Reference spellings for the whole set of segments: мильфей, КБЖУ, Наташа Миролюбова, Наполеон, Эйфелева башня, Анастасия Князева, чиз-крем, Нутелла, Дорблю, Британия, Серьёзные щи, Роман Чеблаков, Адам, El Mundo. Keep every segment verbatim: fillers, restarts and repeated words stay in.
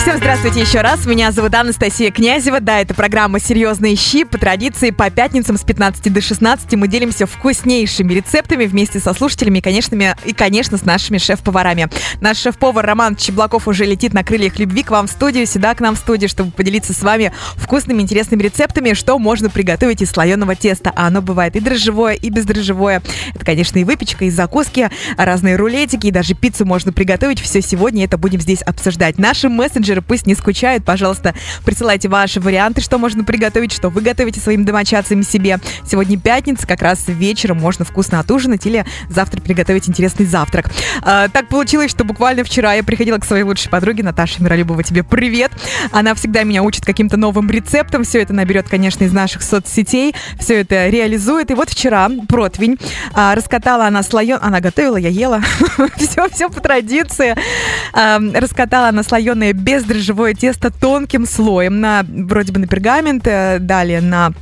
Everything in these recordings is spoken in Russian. Всем здравствуйте еще раз. Меня зовут Анастасия Князева. Да, это программа «Серьезные щи». По традиции, по пятницам с пятнадцати до шестнадцати мы делимся вкуснейшими рецептами вместе со слушателями и, конечно, и, конечно с нашими шеф-поварами. Наш шеф-повар Роман Чеблаков уже летит на крыльях любви к вам в студию, сюда к нам в студию, чтобы поделиться с вами вкусными, интересными рецептами, что можно приготовить из слоеного теста. А оно бывает и дрожжевое, и бездрожжевое. Это, конечно, и выпечка, и закуски, разные рулетики, и даже пиццу можно приготовить. Все сегодня это будем здесь обсуждать. Наши мессенджеры пусть не скучают, пожалуйста, присылайте ваши варианты, что можно приготовить, что вы готовите своим домочадцам и себе. Сегодня пятница, как раз вечером можно вкусно отужинать или завтра приготовить интересный завтрак. А, так получилось, что буквально вчера я приходила к своей лучшей подруге Наташе Миролюбовой. Тебе привет! Она всегда меня учит каким-то новым рецептам, все это наберет, конечно, из наших соцсетей, все это реализует. И вот вчера противень а, раскатала она слоеный, она готовила, я ела, все, все по традиции. Раскатала она слоеное без дрожжевое тесто тонким слоем, на вроде бы на пергамент, далее на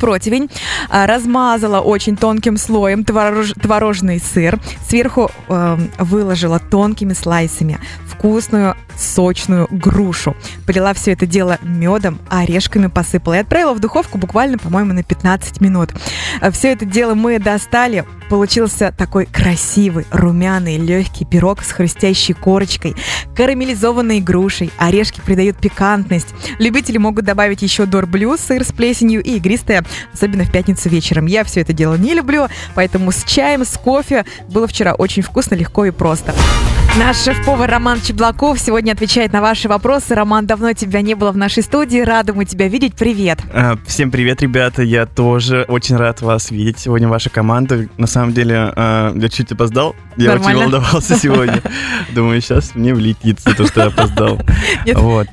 противень, размазала очень тонким слоем творож, творожный сыр, сверху э, выложила тонкими слайсами вкусную сочную грушу, полила все это дело медом, орешками посыпала и отправила в духовку буквально, по-моему, на пятнадцать минут. Все это дело мы достали, получился такой красивый, румяный, легкий пирог с хрустящей корочкой, карамелизованной грушей, орешки придают пикантность. Любители могут добавить еще дорблю, сыр с плесенью и игристое, особенно в пятницу вечером. Я все это дело не люблю, поэтому с чаем, с кофе было вчера очень вкусно, легко и просто. Наш шеф-повар Роман Чеблаков сегодня отвечает на ваши вопросы. Роман, давно тебя не было в нашей студии. Рада мы тебя видеть. Привет. Всем привет, ребята. Я тоже очень рад вас видеть. Сегодня ваша команда. На самом деле, я чуть опоздал. Я Нормально. Очень волновался сегодня. Думаю, сейчас мне влетит за то, что я опоздал. Вот.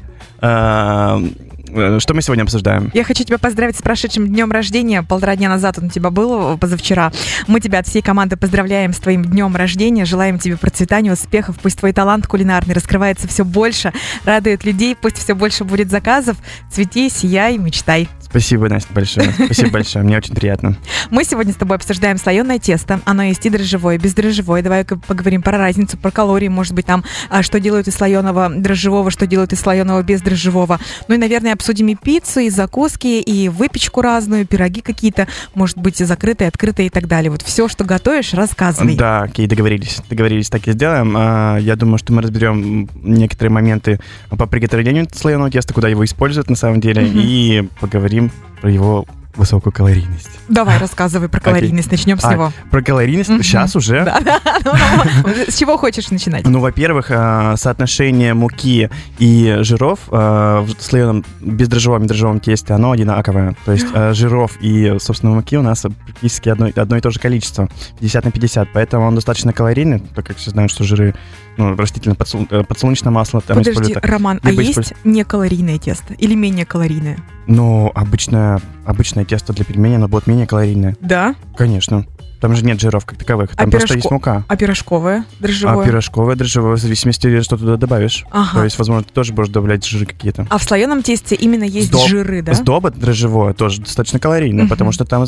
Что мы сегодня обсуждаем? Я хочу тебя поздравить с прошедшим днем рождения. Полтора дня назад он у тебя был, позавчера. Мы тебя от всей команды поздравляем с твоим днем рождения. Желаем тебе процветания, успехов. Пусть твой талант кулинарный раскрывается все больше, радует людей. Пусть все больше будет заказов. Цвети, сияй, мечтай. Спасибо, Настя, большое. Спасибо большое. Мне очень приятно. Мы сегодня с тобой обсуждаем слоеное тесто. Оно есть и дрожжевое, и бездрожжевое. Давай поговорим про разницу, про калории, может быть, там, что делают из слоеного дрожжевого, что делают из слоеного бездрожжевого. Ну и, наверное, обсудим и пиццу, и закуски, и выпечку разную, пироги какие-то, может быть, и закрытые, открытые и так далее. Вот все, что готовишь, рассказывай. Да, окей, договорились. Договорились, так и сделаем. Я думаю, что мы разберем некоторые моменты по приготовлению слоеного теста, куда его используют на самом деле, mm-hmm. и поговорим про его высокую калорийность. Давай, рассказывай про калорийность, okay. начнем с а, него. Про калорийность? Mm-hmm. Сейчас уже? Да. С чего хочешь начинать? Ну, во-первых, соотношение муки и жиров в слоеном бездрожжевом и дрожжевом тесте, оно одинаковое. То есть жиров и, собственно, муки у нас практически одно, одно и то же количество, пятьдесят на пятьдесят, поэтому он достаточно калорийный, так как все знают, что жиры, ну, растительное подсол... подсолнечное масло. Там Подожди, Роман, а есть некалорийное тесто или менее калорийное? Ну, обычное, обычное тесто для пельменей, оно будет менее калорийное. Да? Конечно. Там же нет жиров как таковых, там а просто пирожко... есть мука. А пирожковое, дрожжевое? А пирожковое, дрожжевое, в зависимости, что туда добавишь. Ага. То есть, возможно, ты тоже будешь добавлять жиры какие-то. А в слоеном тесте именно есть Сдоб... жиры, да? Сдоба дрожжевое тоже достаточно калорийное, uh-huh. потому что там э,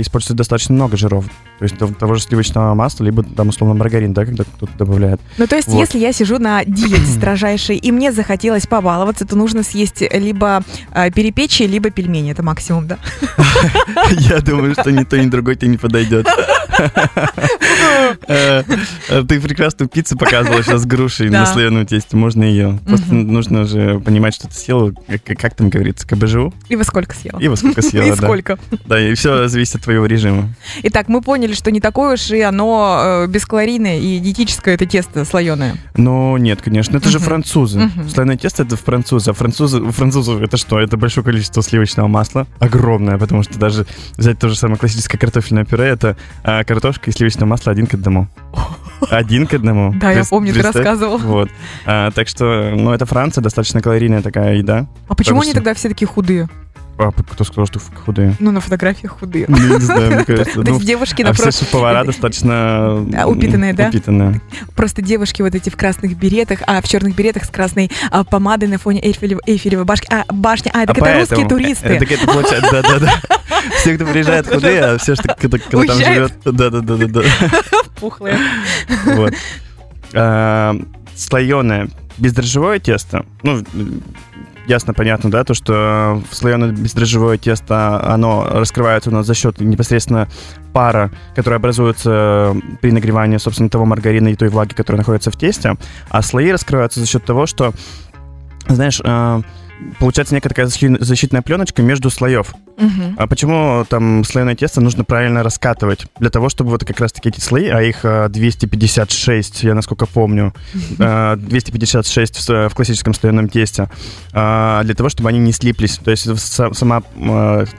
используется достаточно много жиров. То есть того же сливочного масла, либо там условно маргарин, да, когда кто-то добавляет. Ну то есть, вот. Если я сижу на диете строжайшей, и мне захотелось побаловаться, то нужно съесть либо э, перепечи, либо пельмени, это максимум, да? Я думаю, что ни то, ни другой тебе не подойдет. Ты прекрасную пиццу показывала сейчас с грушей на слоеном тесте. Можно ее. Просто нужно уже понимать, что ты съела. Как там говорится, КБЖУ. И во сколько съела. И во сколько съела, да. И сколько. Да, и все зависит от твоего режима. Итак, мы поняли, что не такое уж и оно бескалорийное и диетическое это тесто слоеное. Ну, нет, конечно. Это же французы. Слоеное тесто это французы. А французы, у французов это что? Это большое количество сливочного масла. Огромное, потому что даже взять то же самое классическое картофельное пюре, это А картошка и сливочное масло один к одному. Один к одному. Да, я помню, ты рассказывал. Вот. А, так что, ну, это Франция, достаточно калорийная такая еда. А почему они тогда все такие худые? А кто сказал, что худые? Ну, на фотографиях худые. Не знаю, мне кажется. То есть девушки напротив... А все шеф-повара достаточно... Упитанные, да? Упитанные. Просто девушки вот эти в красных беретах, а в черных беретах с красной помадой на фоне Эйфелевой башни. А, башня... А, так это русские туристы. Так это получается, да-да-да. Все, кто приезжает худые, а все, кто там живет... Да-да-да-да-да. пухлые. Вот. А, слоеное бездрожжевое тесто. Ну, ясно, понятно, да, то, что слоеное бездрожжевое тесто, оно раскрывается у нас за счет непосредственно пара, которая образуется при нагревании, собственно, того маргарина и той влаги, которая находится в тесте. А слои раскрываются за счет того, что, знаешь, получается некая такая защитная пленочка между слоев. Угу. А почему там слоеное тесто нужно правильно раскатывать? Для того, чтобы вот как раз-таки эти слои, а их двести пятьдесят шесть, я насколько помню, двести пятьдесят шесть в классическом слоеном тесте, для того, чтобы они не слиплись. То есть сама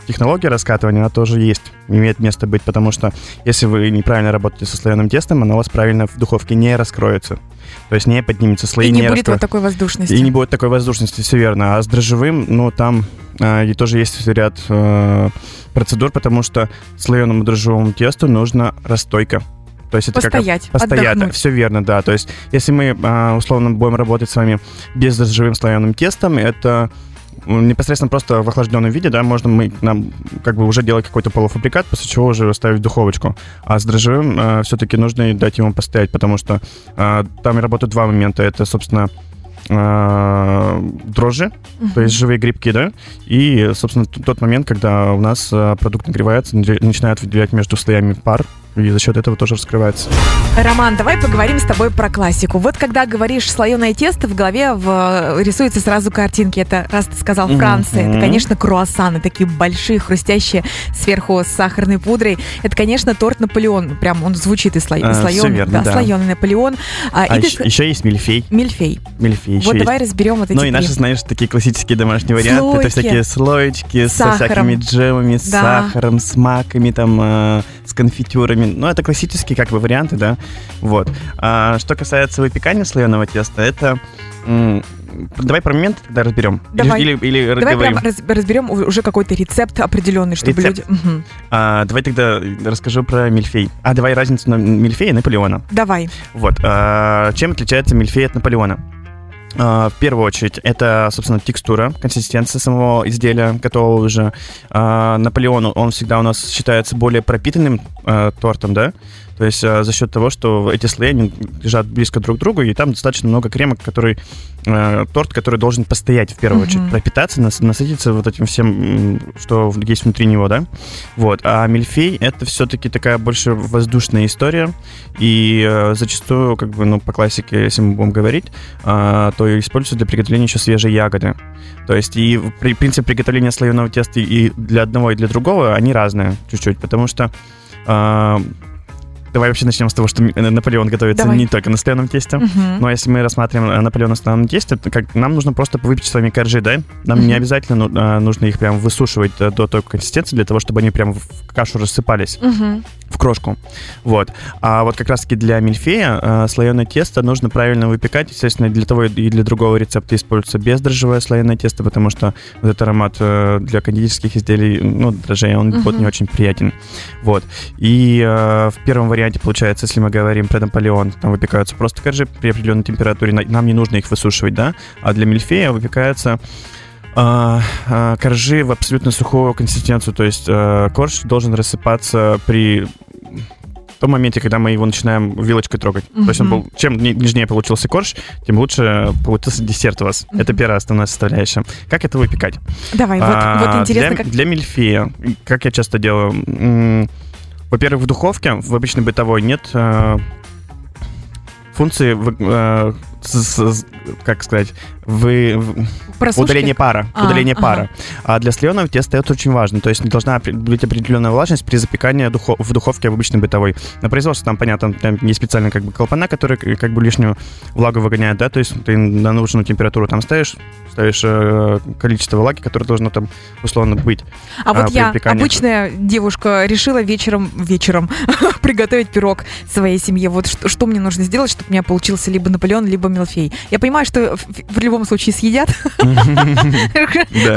технология раскатывания, она тоже есть, имеет место быть, потому что если вы неправильно работаете со слоеным тестом, оно у вас правильно в духовке не раскроется. То есть не поднимется слои. И не, не будет раскро... вот такой воздушности. И не будет такой воздушности, все верно. А с дрожжевым, ну, там э, и тоже есть ряд э, процедур, потому что слоеному дрожжевому тесту нужна расстойка. То есть это постоять, как постоять, отдохнуть. Все верно, да. То есть если мы, э, условно, будем работать с вами без дрожжевым слоеным тестом, это непосредственно просто в охлажденном виде, да, можно мы, нам как бы уже делать какой-то полуфабрикат, после чего уже ставить в духовочку. А с дрожжевым э, все-таки нужно дать ему постоять, потому что э, там работают два момента. Это, собственно, дрожжи, uh-huh. то есть живые грибки, да, и, собственно, тот момент, когда у нас продукт нагревается, начинает выделять между слоями пар, и за счет этого тоже раскрывается. Роман, давай поговорим с тобой про классику. Вот когда говоришь слоеное тесто, в голове в... рисуются сразу картинки. Это, раз ты сказал, Франция, mm-hmm. это, конечно, круассаны, такие большие, хрустящие, сверху с сахарной пудрой. Это, конечно, торт Наполеон. Прям он звучит и сло... а, слоеный, верно, да, да. слоеный Наполеон. А, а и еще, ты... еще есть мильфей. Мильфей. Мильфей еще вот есть. Давай разберем вот эти. Ну и наши, знаешь, такие классические домашние варианты. Слойки. Это всякие слоечки со всякими джемами, да. с сахаром, с маками, там, э, с конфитюрами. Ну, это классические как бы варианты, да. Вот. А, что касается выпекания слоеного теста, это... М- давай про момент тогда разберем. Давай, или, или, или давай прям раз- разберем уже какой-то рецепт определенный, чтобы рецепт. люди... Угу. А, давай тогда расскажу про мильфей. А, давай разницу на мильфей и Наполеона. Давай. Вот. А, чем отличается мильфей от Наполеона? В первую очередь, это, собственно, текстура, консистенция самого изделия готового уже. Наполеон, он всегда у нас считается более пропитанным э, тортом, да? То есть э, за счет того, что эти слои они лежат близко друг к другу, и там достаточно много крема, который, э, торт, который должен постоять в первую mm-hmm. очередь, пропитаться, нас, насытиться вот этим всем, что есть внутри него, да? Вот. А мильфей — это все-таки такая больше воздушная история, и э, зачастую, как бы, ну, по классике, если мы будем говорить, э, то используют для приготовления еще свежие ягоды. То есть и при, принцип приготовления слоеного теста и для одного, и для другого, они разные чуть-чуть, потому что... Э, давай вообще начнем с того, что Наполеон готовится Давай. не только на слоеном тесте. Uh-huh. Но если мы рассматриваем Наполеон на слоеном тесте, то как, нам нужно просто выпечь с вами коржи, да? Нам uh-huh. не обязательно ну, нужно их прям высушивать до той консистенции, для того, чтобы они прям в кашу рассыпались, uh-huh. в крошку. Вот. А вот как раз-таки для мильфея слоеное тесто нужно правильно выпекать. Естественно, для того и для другого рецепта используется бездрожжевое слоеное тесто, потому что вот этот аромат для кондитерских изделий, ну, дрожжей, он uh-huh. будет не очень приятен. Вот. И э, в первом варианте получается, если мы говорим про Наполеон, там выпекаются просто коржи при определенной температуре, нам не нужно их высушивать, да, а для мильфея выпекаются э, э, коржи в абсолютно сухую консистенцию, то есть э, корж должен рассыпаться при том моменте, когда мы его начинаем вилочкой трогать. Mm-hmm. То есть он был, чем нежнее получился корж, тем лучше получился десерт у вас. Mm-hmm. Это первая основная составляющая. Как это выпекать? Давай, а, вот, вот интересно. Для, как... для мильфея, как я часто делаю... Во-первых, в духовке, в обычной бытовой, нет э, функции, э, с, с, как сказать, вы, удаление пара. А, удаление ага. пара. А для слоеного теста это очень важно. То есть не должна быть определенная влажность при запекании духов, в духовке в обычной бытовой. На производстве там, понятно, там есть специальные как бы, колпана, которые как бы лишнюю влагу выгоняют. Да? То есть ты на нужную температуру там ставишь, ставишь э, количество влаги, которое должно там условно быть. А, а вот я, выпекании. Обычная девушка, решила вечером, вечером приготовить пирог своей семье. Вот что, что мне нужно сделать, чтобы у меня получился либо Наполеон, либо мильфей? Я понимаю, что в, в любом случае съедят.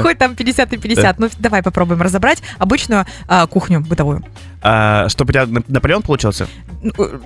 Хоть там пятьдесят на пятьдесят. Ну, давай попробуем разобрать обычную кухню бытовую. А, чтобы у тебя Наполеон получился?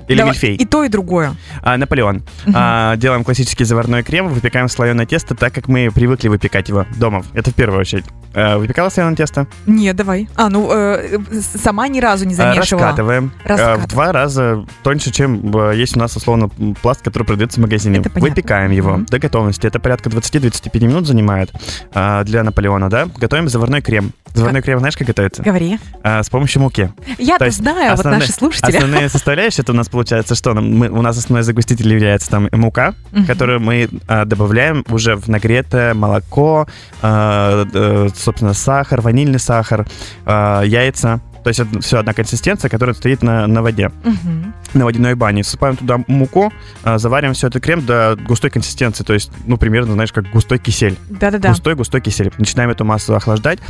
Или давай, мильфей? И то, и другое. А, Наполеон. Uh-huh. а, делаем классический заварной крем, выпекаем слоеное тесто, так как мы привыкли выпекать его дома. Это в первую очередь. А, выпекала слоеное тесто? Нет, давай. А, ну, э, сама ни разу не замешивала. Раскатываем. Раскатываем. А, в два раза тоньше, чем есть у нас, условно, пласт, который продается в магазине. Выпекаем его uh-huh. до готовности. Это порядка двадцать-двадцать пять минут занимает а, для Наполеона, да? Готовим заварной крем. Заварной крем, знаешь, как готовится? Говори. А, с помощью муки. Я-то знаю, основные, вот наши слушатели. Основные составляющие, это у нас получается, что мы, у нас основной загуститель является там мука, uh-huh. которую мы а, добавляем уже в нагретое молоко, а, а, собственно, сахар, ванильный сахар, а, яйца. То есть это все одна консистенция, которая стоит на, на воде, uh-huh. на водяной бане. Всыпаем туда муку, а, завариваем все этот крем до густой консистенции. То есть, ну, примерно, знаешь, как густой кисель. Да-да-да. Густой-густой кисель. Начинаем эту массу охлаждать.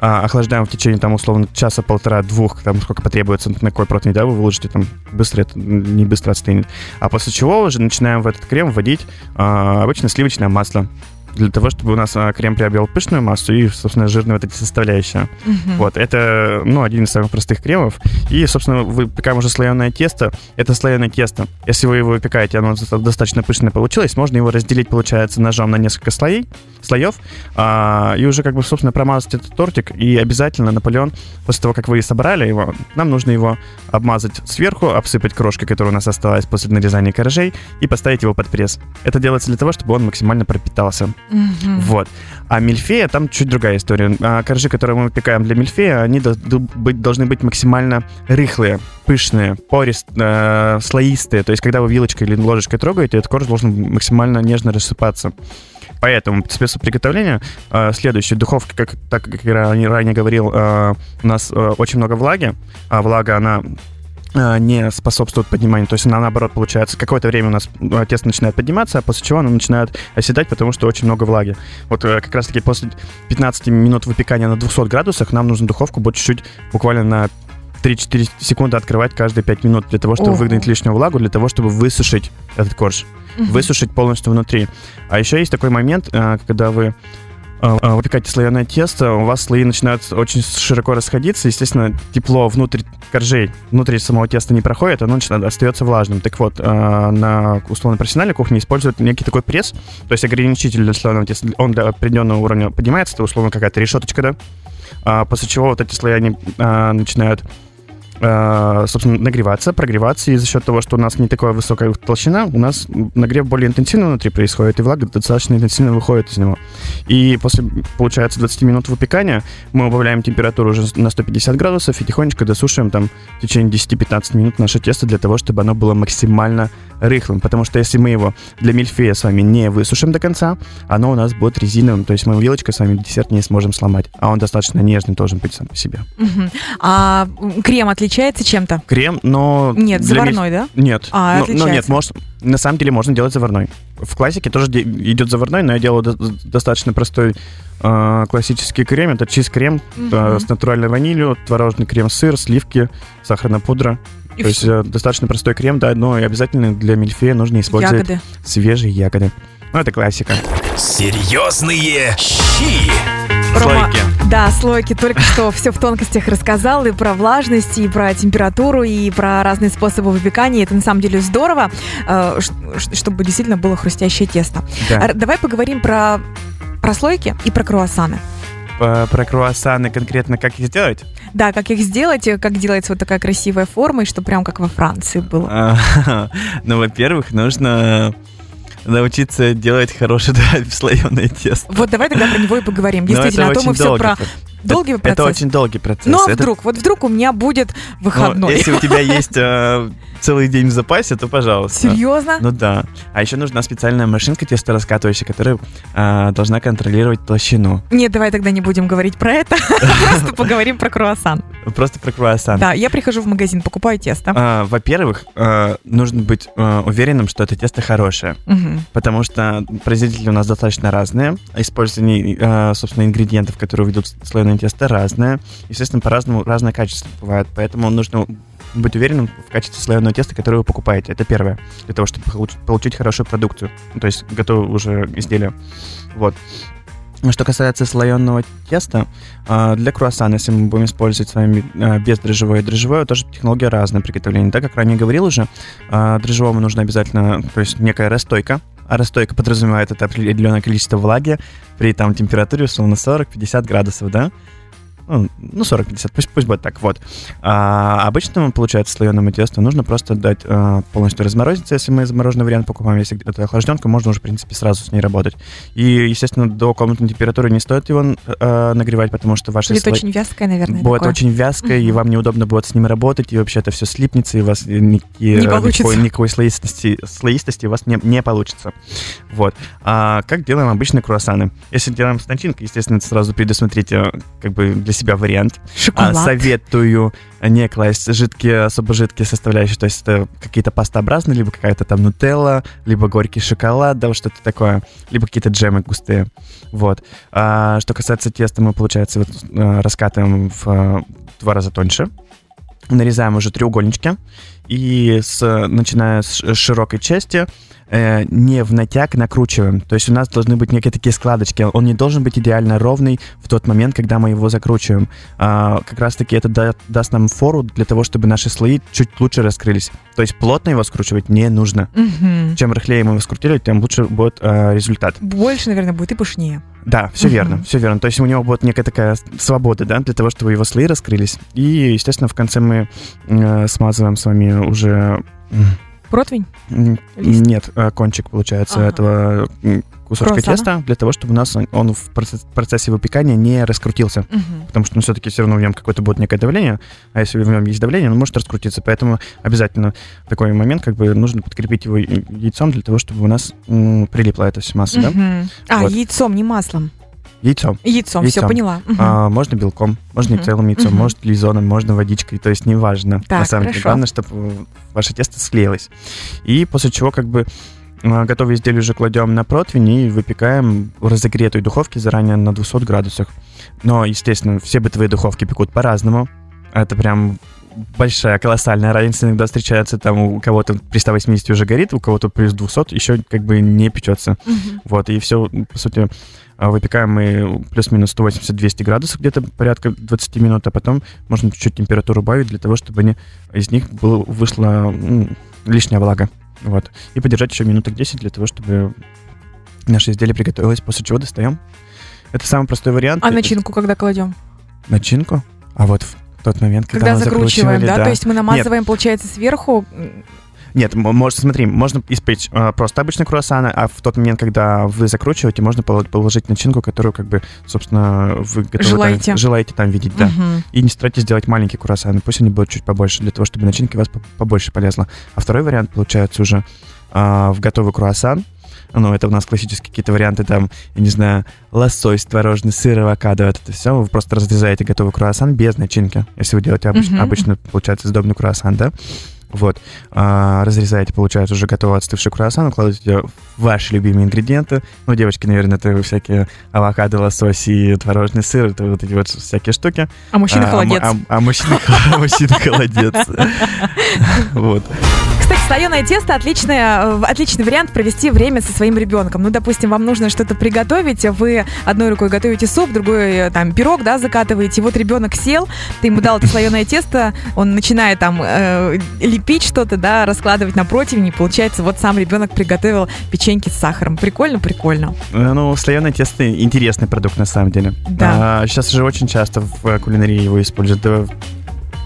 А, охлаждаем в течение, там, условно, часа-полтора-двух, там, сколько потребуется, на какой противень, да, вы выложите, там, быстро это не быстро отстынет. А после чего уже начинаем в этот крем вводить а, обычно сливочное масло. Для того, чтобы у нас крем приобрел пышную массу и, собственно, жирные вот эти составляющие. Uh-huh. Вот, это, ну, один из самых простых кремов. И, собственно, выпекаем уже слоеное тесто. Это слоеное тесто. Если вы его выпекаете, оно достаточно пышное получилось, можно его разделить, получается, ножом на несколько слоев, слоев а, и уже, как бы, собственно, промазать этот тортик. И обязательно Наполеон, после того, как вы собрали его, нам нужно его обмазать сверху, обсыпать крошкой, которая у нас осталась после нарезания коржей, и поставить его под пресс. Это делается для того, чтобы он максимально пропитался. Mm-hmm. Вот. А мильфея там чуть другая история. А коржи, которые мы выпекаем для мильфея, они должны быть максимально рыхлые, пышные, пористые, слоистые. То есть, когда вы вилочкой или ложечкой трогаете, этот корж должен максимально нежно рассыпаться. Поэтому способ приготовления э, следующий. Духовка, как, так, как я ранее говорил, э, у нас э, очень много влаги. А влага, она не способствует подниманию, то есть она, наоборот, получается, какое-то время у нас тесто начинает подниматься, а после чего оно начинает оседать, потому что очень много влаги. Вот как раз-таки после пятнадцати минут выпекания на двухсот градусах нам нужно духовку будет чуть-чуть буквально на три-четыре секунды открывать каждые пять минут для того, чтобы Ого. выгнать лишнюю влагу, для того, чтобы высушить этот корж, угу. высушить полностью внутри. А еще есть такой момент, когда вы выпекаете слоеное тесто, у вас слои начинают очень широко расходиться, естественно, тепло внутрь коржей, внутри самого теста не проходит, оно начинает, остается влажным. Так вот, на условно-профессиональной кухне используют некий такой пресс, то есть ограничитель для слоеного теста, он до определенного уровня поднимается, это условно какая-то решеточка, да, после чего вот эти слои, они начинают, собственно, нагреваться, прогреваться, и за счет того, что у нас не такая высокая толщина, у нас нагрев более интенсивно внутри происходит, и влага достаточно интенсивно выходит из него. И после, получается, двадцати минут выпекания мы убавляем температуру уже на сто пятьдесят градусов и тихонечко досушиваем там в течение десяти-пятнадцати минут наше тесто для того, чтобы оно было максимально рыхлым, потому что если мы его для мильфея с вами не высушим до конца, оно у нас будет резиновым, то есть мы вилочкой с вами десерт не сможем сломать, а он достаточно нежный должен быть сам по себе. Uh-huh. А крем отличается чем-то? Крем, но... Нет, заварной, миль... да? Нет. А, но, но нет, может, на самом деле можно делать заварной. В классике тоже де- идет заварной, но я делаю до- достаточно простой э- классический крем. Это чиз-крем uh-huh. э- с натуральной ванилью, творожный крем-сыр, сливки, сахарная пудра. И То в... есть э, достаточно простой крем, да, но и обязательно для мильфея нужно использовать ягоды. Свежие ягоды. Ну, это классика. Серьезные щи. Рома, слойки. Да, слойки. Только что все в тонкостях рассказал. И про влажность, и про температуру, и про разные способы выпекания. Это на самом деле здорово, э, чтобы действительно было хрустящее тесто. Да. Давай поговорим про, про слойки и про круассаны. Про круассаны конкретно как их сделать? Да, как их сделать, как делается вот такая красивая форма, и что прям как во Франции было. Ну, во-первых, нужно научиться делать хорошее слоеное тесто. Вот давай тогда про него и поговорим. Действительно, а то мы все про... Долгий это, процесс. Это очень долгий процесс. Ну, а вдруг? Это... Вот вдруг у меня будет выходной. Ну, если у тебя есть э, целый день в запасе, то пожалуйста. Серьезно? Ну да. А еще нужна специальная машинка тесто-раскатывающая, которая э, должна контролировать толщину. Нет, давай тогда не будем говорить про это. Просто поговорим про круассан. Просто про круассан. Да, я прихожу в магазин, покупаю тесто. Во-первых, нужно быть уверенным, что это тесто хорошее. Потому что производители у нас достаточно разные. Использование, собственно, ингредиентов, которые ведут слоеные тесто разное, естественно, по-разному разное качество бывает, поэтому нужно быть уверенным в качестве слоеного теста, которое вы покупаете. Это первое, для того, чтобы получить хорошую продукцию, то есть готовое уже изделие. Вот. Что касается слоеного теста, для круассана, если мы будем использовать с вами бездрожжевое и дрожжевое, тоже технология разная приготовления. Так как ранее говорил уже, дрожжевому нужно обязательно, то есть некая расстойка. А расстойка подразумевает это определенное количество влаги при там температуре условно сорок-пятьдесят градусов, да? Ну, сорок-пятьдесят, пусть, пусть будет так, вот. А обычному, получается, слоеному тесту нужно просто дать а, полностью разморозиться, если мы замороженный вариант покупаем. Если это охлажденка, можно уже, в принципе, сразу с ней работать. И, естественно, до комнатной температура не стоит его а, нагревать, потому что ваши будет сло... очень вязкое, наверное, будет такое. Очень вязкое, mm-hmm. и вам неудобно будет с ним работать, и вообще это все слипнется, и у вас никакие, не никакой, никакой слоистости, слоистости у вас не, не получится. Вот. А как делаем обычные круассаны? Если делаем с начинкой, естественно, сразу предусмотрите, как бы, для себя вариант. А, советую не класть жидкие, особо жидкие составляющие, то есть это какие-то пастообразные, либо какая-то там нутелла, либо горький шоколад, да, вот что-то такое, либо какие-то джемы густые. Вот. А, что касается теста, мы, получается, вот, раскатываем в а, два раза тоньше, нарезаем уже треугольнички, и с, начиная с широкой части, не в натяг накручиваем. То есть у нас должны быть некие такие складочки. Он не должен быть идеально ровный в тот момент, когда мы его закручиваем. А, как раз таки это да, даст нам фору для того, чтобы наши слои чуть лучше раскрылись. То есть плотно его скручивать не нужно. Угу. Чем рыхлее мы его скрутили, тем лучше будет а, результат. Больше, наверное, будет и пышнее. Да, все угу. верно, все верно. То есть у него будет некая такая свобода, да, для того, чтобы его слои раскрылись. И, естественно, в конце мы э, смазываем с вами уже... Противень? Нет, кончик, получается, ага. этого кусочка Круассана. Теста, для того, чтобы у нас он, он в процессе выпекания не раскрутился. Угу. Потому что ну, все-таки все равно в нем какое-то будет некое давление, а если в нем есть давление, он может раскрутиться. Поэтому обязательно такой момент, как бы нужно подкрепить его яйцом, для того, чтобы у нас м, прилипла эта вся масса. Угу. Да? А, вот. Яйцом, не маслом. Яйцом. Яйцом, яйцом. Все поняла. А, можно белком, можно uh-huh. целым яйцом, uh-huh. может лизоном, можно водичкой, то есть неважно. Так, на самом деле, главное, чтобы ваше тесто склеилось. И после чего как бы готовое изделие уже кладем на противень и выпекаем в разогретой духовке заранее на двухсот градусах. Но, естественно, все бытовые духовки пекут по-разному. Это прям... большая, колоссальная разница иногда встречается. Там у кого-то при ста восьмидесяти уже горит, у кого-то плюс двести еще как бы не печется. Mm-hmm. Вот, и все, по сути, выпекаем мы плюс-минус сто восемьдесят - двести градусов, где-то порядка двадцати минут, а потом можно чуть-чуть температуру убавить для того, чтобы они, из них было, вышла ну, лишняя влага. Вот. И подержать еще минуток десять для того, чтобы наше изделие приготовилось, после чего достаем. Это самый простой вариант. А начинку когда кладем? Начинку? А вот... тот момент, когда, когда закручиваем, да? да? То есть мы намазываем, Нет. получается, сверху... Нет, можно, смотри, можно испечь а, просто обычные круассаны, а в тот момент, когда вы закручиваете, можно положить начинку, которую, как бы, собственно, вы готовы желаете там, желаете там видеть, угу. да. И не старайтесь делать маленькие круассаны, пусть они будут чуть побольше, для того, чтобы начинка у вас побольше полезла. А второй вариант, получается, уже а, в готовый круассан. Ну, это у нас классические какие-то варианты, там, я не знаю, лосось, творожный, сыр, авокадо, вот это все. Вы просто разрезаете готовый круассан без начинки, если вы делаете обыч- mm-hmm. обычно, получается, сдобный круассан, да? Вот. А, разрезаете, получается, уже готовый отстывший круассан, кладете ваши любимые ингредиенты. Ну, девочки, наверное, это всякие авокадо, лосось и творожный сыр, это вот эти вот всякие штуки. А мужчина а, холодец. А, а, а мужчина холодец. Вот. Кстати, слоеное тесто отличное, отличный вариант провести время со своим ребенком. Ну, допустим, вам нужно что-то приготовить, вы одной рукой готовите суп, другой там пирог, да, закатываете. Вот ребенок сел, ты ему дал это слоеное тесто, он начинает там э, лепить что-то, да, раскладывать на противне, и получается, вот сам ребенок приготовил печеньки с сахаром. Прикольно, прикольно. Ну, слоеное тесто интересный продукт на самом деле. Да. А, сейчас уже очень часто в кулинарии его используют.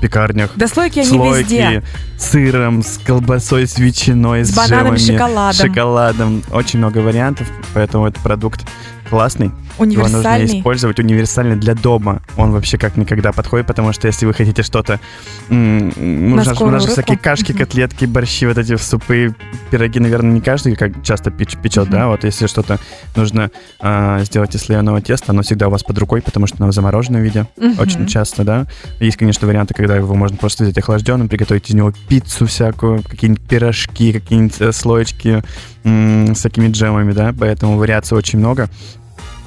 Пекарнях. Да слойки, слойки они везде. С сыром, с колбасой, с ветчиной, с, с бананами, джемами, шоколадом. шоколадом. Очень много вариантов, поэтому этот продукт классный. Универсальный. Его нужно использовать универсально для дома. Он вообще как никогда подходит, потому что если вы хотите что-то... М- м- нужно, у нас же всякие кашки, котлетки, борщи, вот эти супы, пироги, наверное, не каждый как часто печ- печет, uh-huh. да? Вот если что-то нужно э- сделать из слоеного теста, оно всегда у вас под рукой, потому что оно в замороженном виде uh-huh. очень часто, да? Есть, конечно, варианты, когда его можно просто взять охлажденным, приготовить из него пиццу всякую, какие-нибудь пирожки, какие-нибудь э- слоечки м- с такими джемами, да? Поэтому вариаций очень много.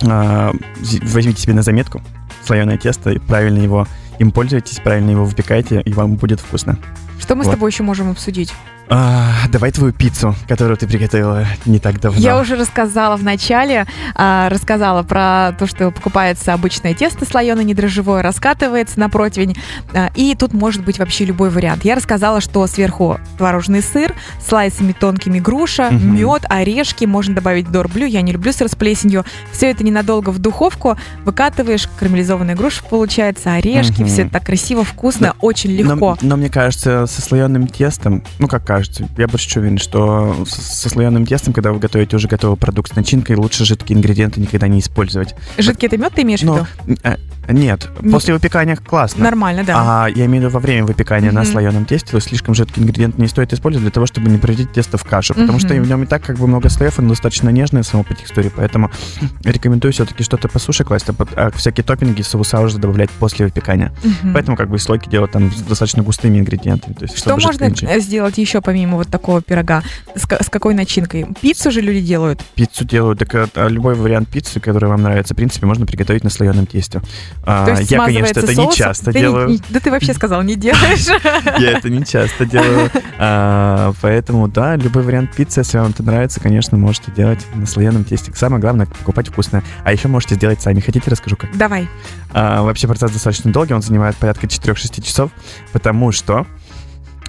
Возьмите себе на заметку слоеное тесто и правильно его им пользуйтесь, правильно его выпекайте, и вам будет вкусно. Что мы вот. С тобой еще можем обсудить? А, давай твою пиццу, которую ты приготовила не так давно. Я уже рассказала в начале, а, рассказала про то, что покупается обычное тесто слоеное, недрожжевое, раскатывается на противень. А, и тут может быть вообще любой вариант. Я рассказала, что сверху творожный сыр, слайсами тонкими груша, угу. мед, орешки. Можно добавить дорблю, я не люблю сыр с плесенью. Все это ненадолго в духовку. Выкатываешь, карамелизованная груша получается, орешки. Угу. Все это так красиво, вкусно, но, очень легко. Но, но мне кажется, со слоеным тестом, ну как кажется, я больше уверен, что со слоеным тестом, когда вы готовите уже готовый продукт с начинкой, лучше жидкие ингредиенты никогда не использовать. Жидкий это мед, ты имеешь в виду? Нет, после выпекания классно. Нормально, да. А я имею в виду во время выпекания mm-hmm. на слоеном тесте, то есть слишком жидкий ингредиент не стоит использовать для того, чтобы не превратить тесто в кашу, потому mm-hmm. что в нем и так как бы много слоев, он достаточно нежное само по текстуре, поэтому рекомендую все-таки что-то посуше класть, а всякие топпинги, соуса уже добавлять после выпекания. Mm-hmm. Поэтому как бы слойки делают там с достаточно густыми ингредиентами. То есть, что можно ничего. Сделать еще помимо вот такого пирога? С, с какой начинкой? Пиццу же люди делают? Пиццу делают, так любой вариант пиццы, который вам нравится, в принципе, можно приготовить на слоеном тесте. То есть я, конечно, это соусом, не часто делаю. Не, да ты вообще сказал, не делаешь. Я это не часто делаю. Поэтому, да, любой вариант пиццы, если вам это нравится, конечно, можете делать на слоеном тесте. Самое главное, покупать вкусное. А еще можете сделать сами. Хотите, расскажу как? Давай. Вообще процесс достаточно долгий, он занимает порядка четыре-шесть часов, потому что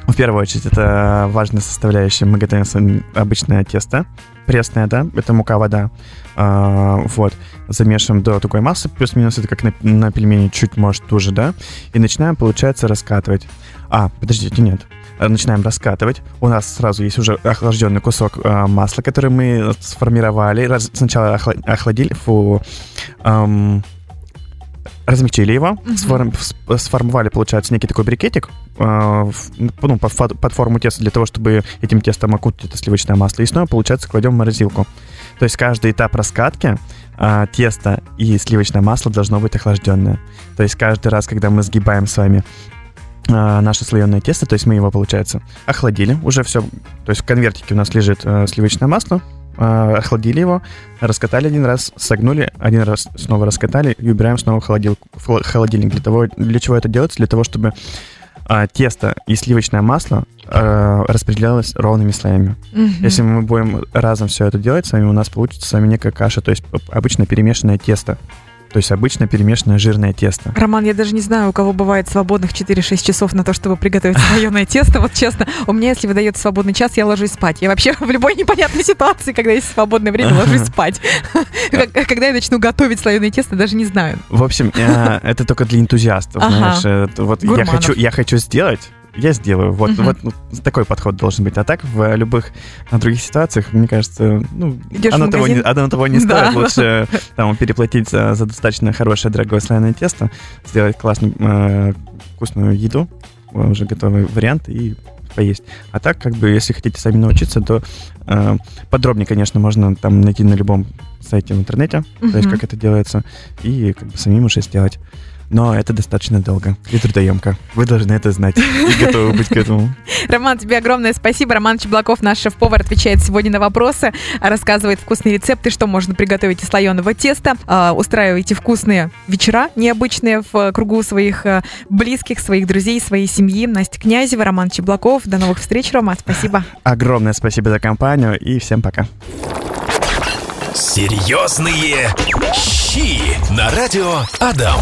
в первую очередь, это важная составляющая. Мы готовим обычное тесто, пресное, да, это мука, вода. А, вот, замешиваем до такой массы, плюс-минус, это как на, на пельмени, чуть, может, туже, да. И начинаем, получается, раскатывать. А, подождите, нет. Начинаем раскатывать. У нас сразу есть уже охлажденный кусок а, масла, который мы сформировали. Раз, сначала охла- охладили, фу... Ам... размягчили его, uh-huh. сформовали, получается, некий такой брикетик э, ну, под, под форму теста для того, чтобы этим тестом окутать это сливочное масло. И снова, получается, кладем в морозилку. То есть каждый этап раскатки э, теста и сливочное масло должно быть охлажденное. То есть каждый раз, когда мы сгибаем с вами наше слоеное тесто, то есть мы его, получается, охладили, уже все, то есть в конвертике у нас лежит э, сливочное масло, э, охладили его, раскатали один раз, согнули, один раз снова раскатали и убираем снова в холодилку, в холодильник. Для того, для чего это делается? Для того, чтобы э, тесто и сливочное масло э, распределялось ровными слоями. Mm-hmm. Если мы будем разом все это делать с вами, у нас получится с вами некая каша, то есть обычно перемешанное тесто. То есть обычно перемешанное жирное тесто. Роман, я даже не знаю, у кого бывает свободных четыре-шесть часов на то, чтобы приготовить слоеное тесто. Вот честно, у меня, если выдается свободный час, я ложусь спать. Я вообще в любой непонятной ситуации, когда есть свободное время, ложусь спать. Когда я начну готовить слоеное тесто, даже не знаю. В общем, это только для энтузиастов, знаешь. Вот я хочу, я хочу сделать. Я сделаю. Вот, uh-huh. вот такой подход должен быть. А так в любых других ситуациях, мне кажется, ну, оно того, не, оно того не стоит. Да. Лучше там, переплатить за, за достаточно хорошее дорогое слоеное тесто, сделать классную э, вкусную еду, уже готовый вариант, и поесть. А так, как бы, если хотите сами научиться, то э, подробнее, конечно, можно там найти на любом сайте в интернете, uh-huh. то есть как это делается, и как бы самим уже сделать. Но это достаточно долго и трудоемко. Вы должны это знать и готовы быть к этому. Роман, тебе огромное спасибо. Роман Чеблаков, наш шеф-повар, отвечает сегодня на вопросы, рассказывает вкусные рецепты, что можно приготовить из слоеного теста. Устраивайте вкусные вечера необычные в кругу своих близких, своих друзей, своей семьи. Настя Князева, Роман Чеблаков. До новых встреч, Рома. Спасибо. Огромное спасибо за компанию и всем пока. Серьезные щи на радио Адам.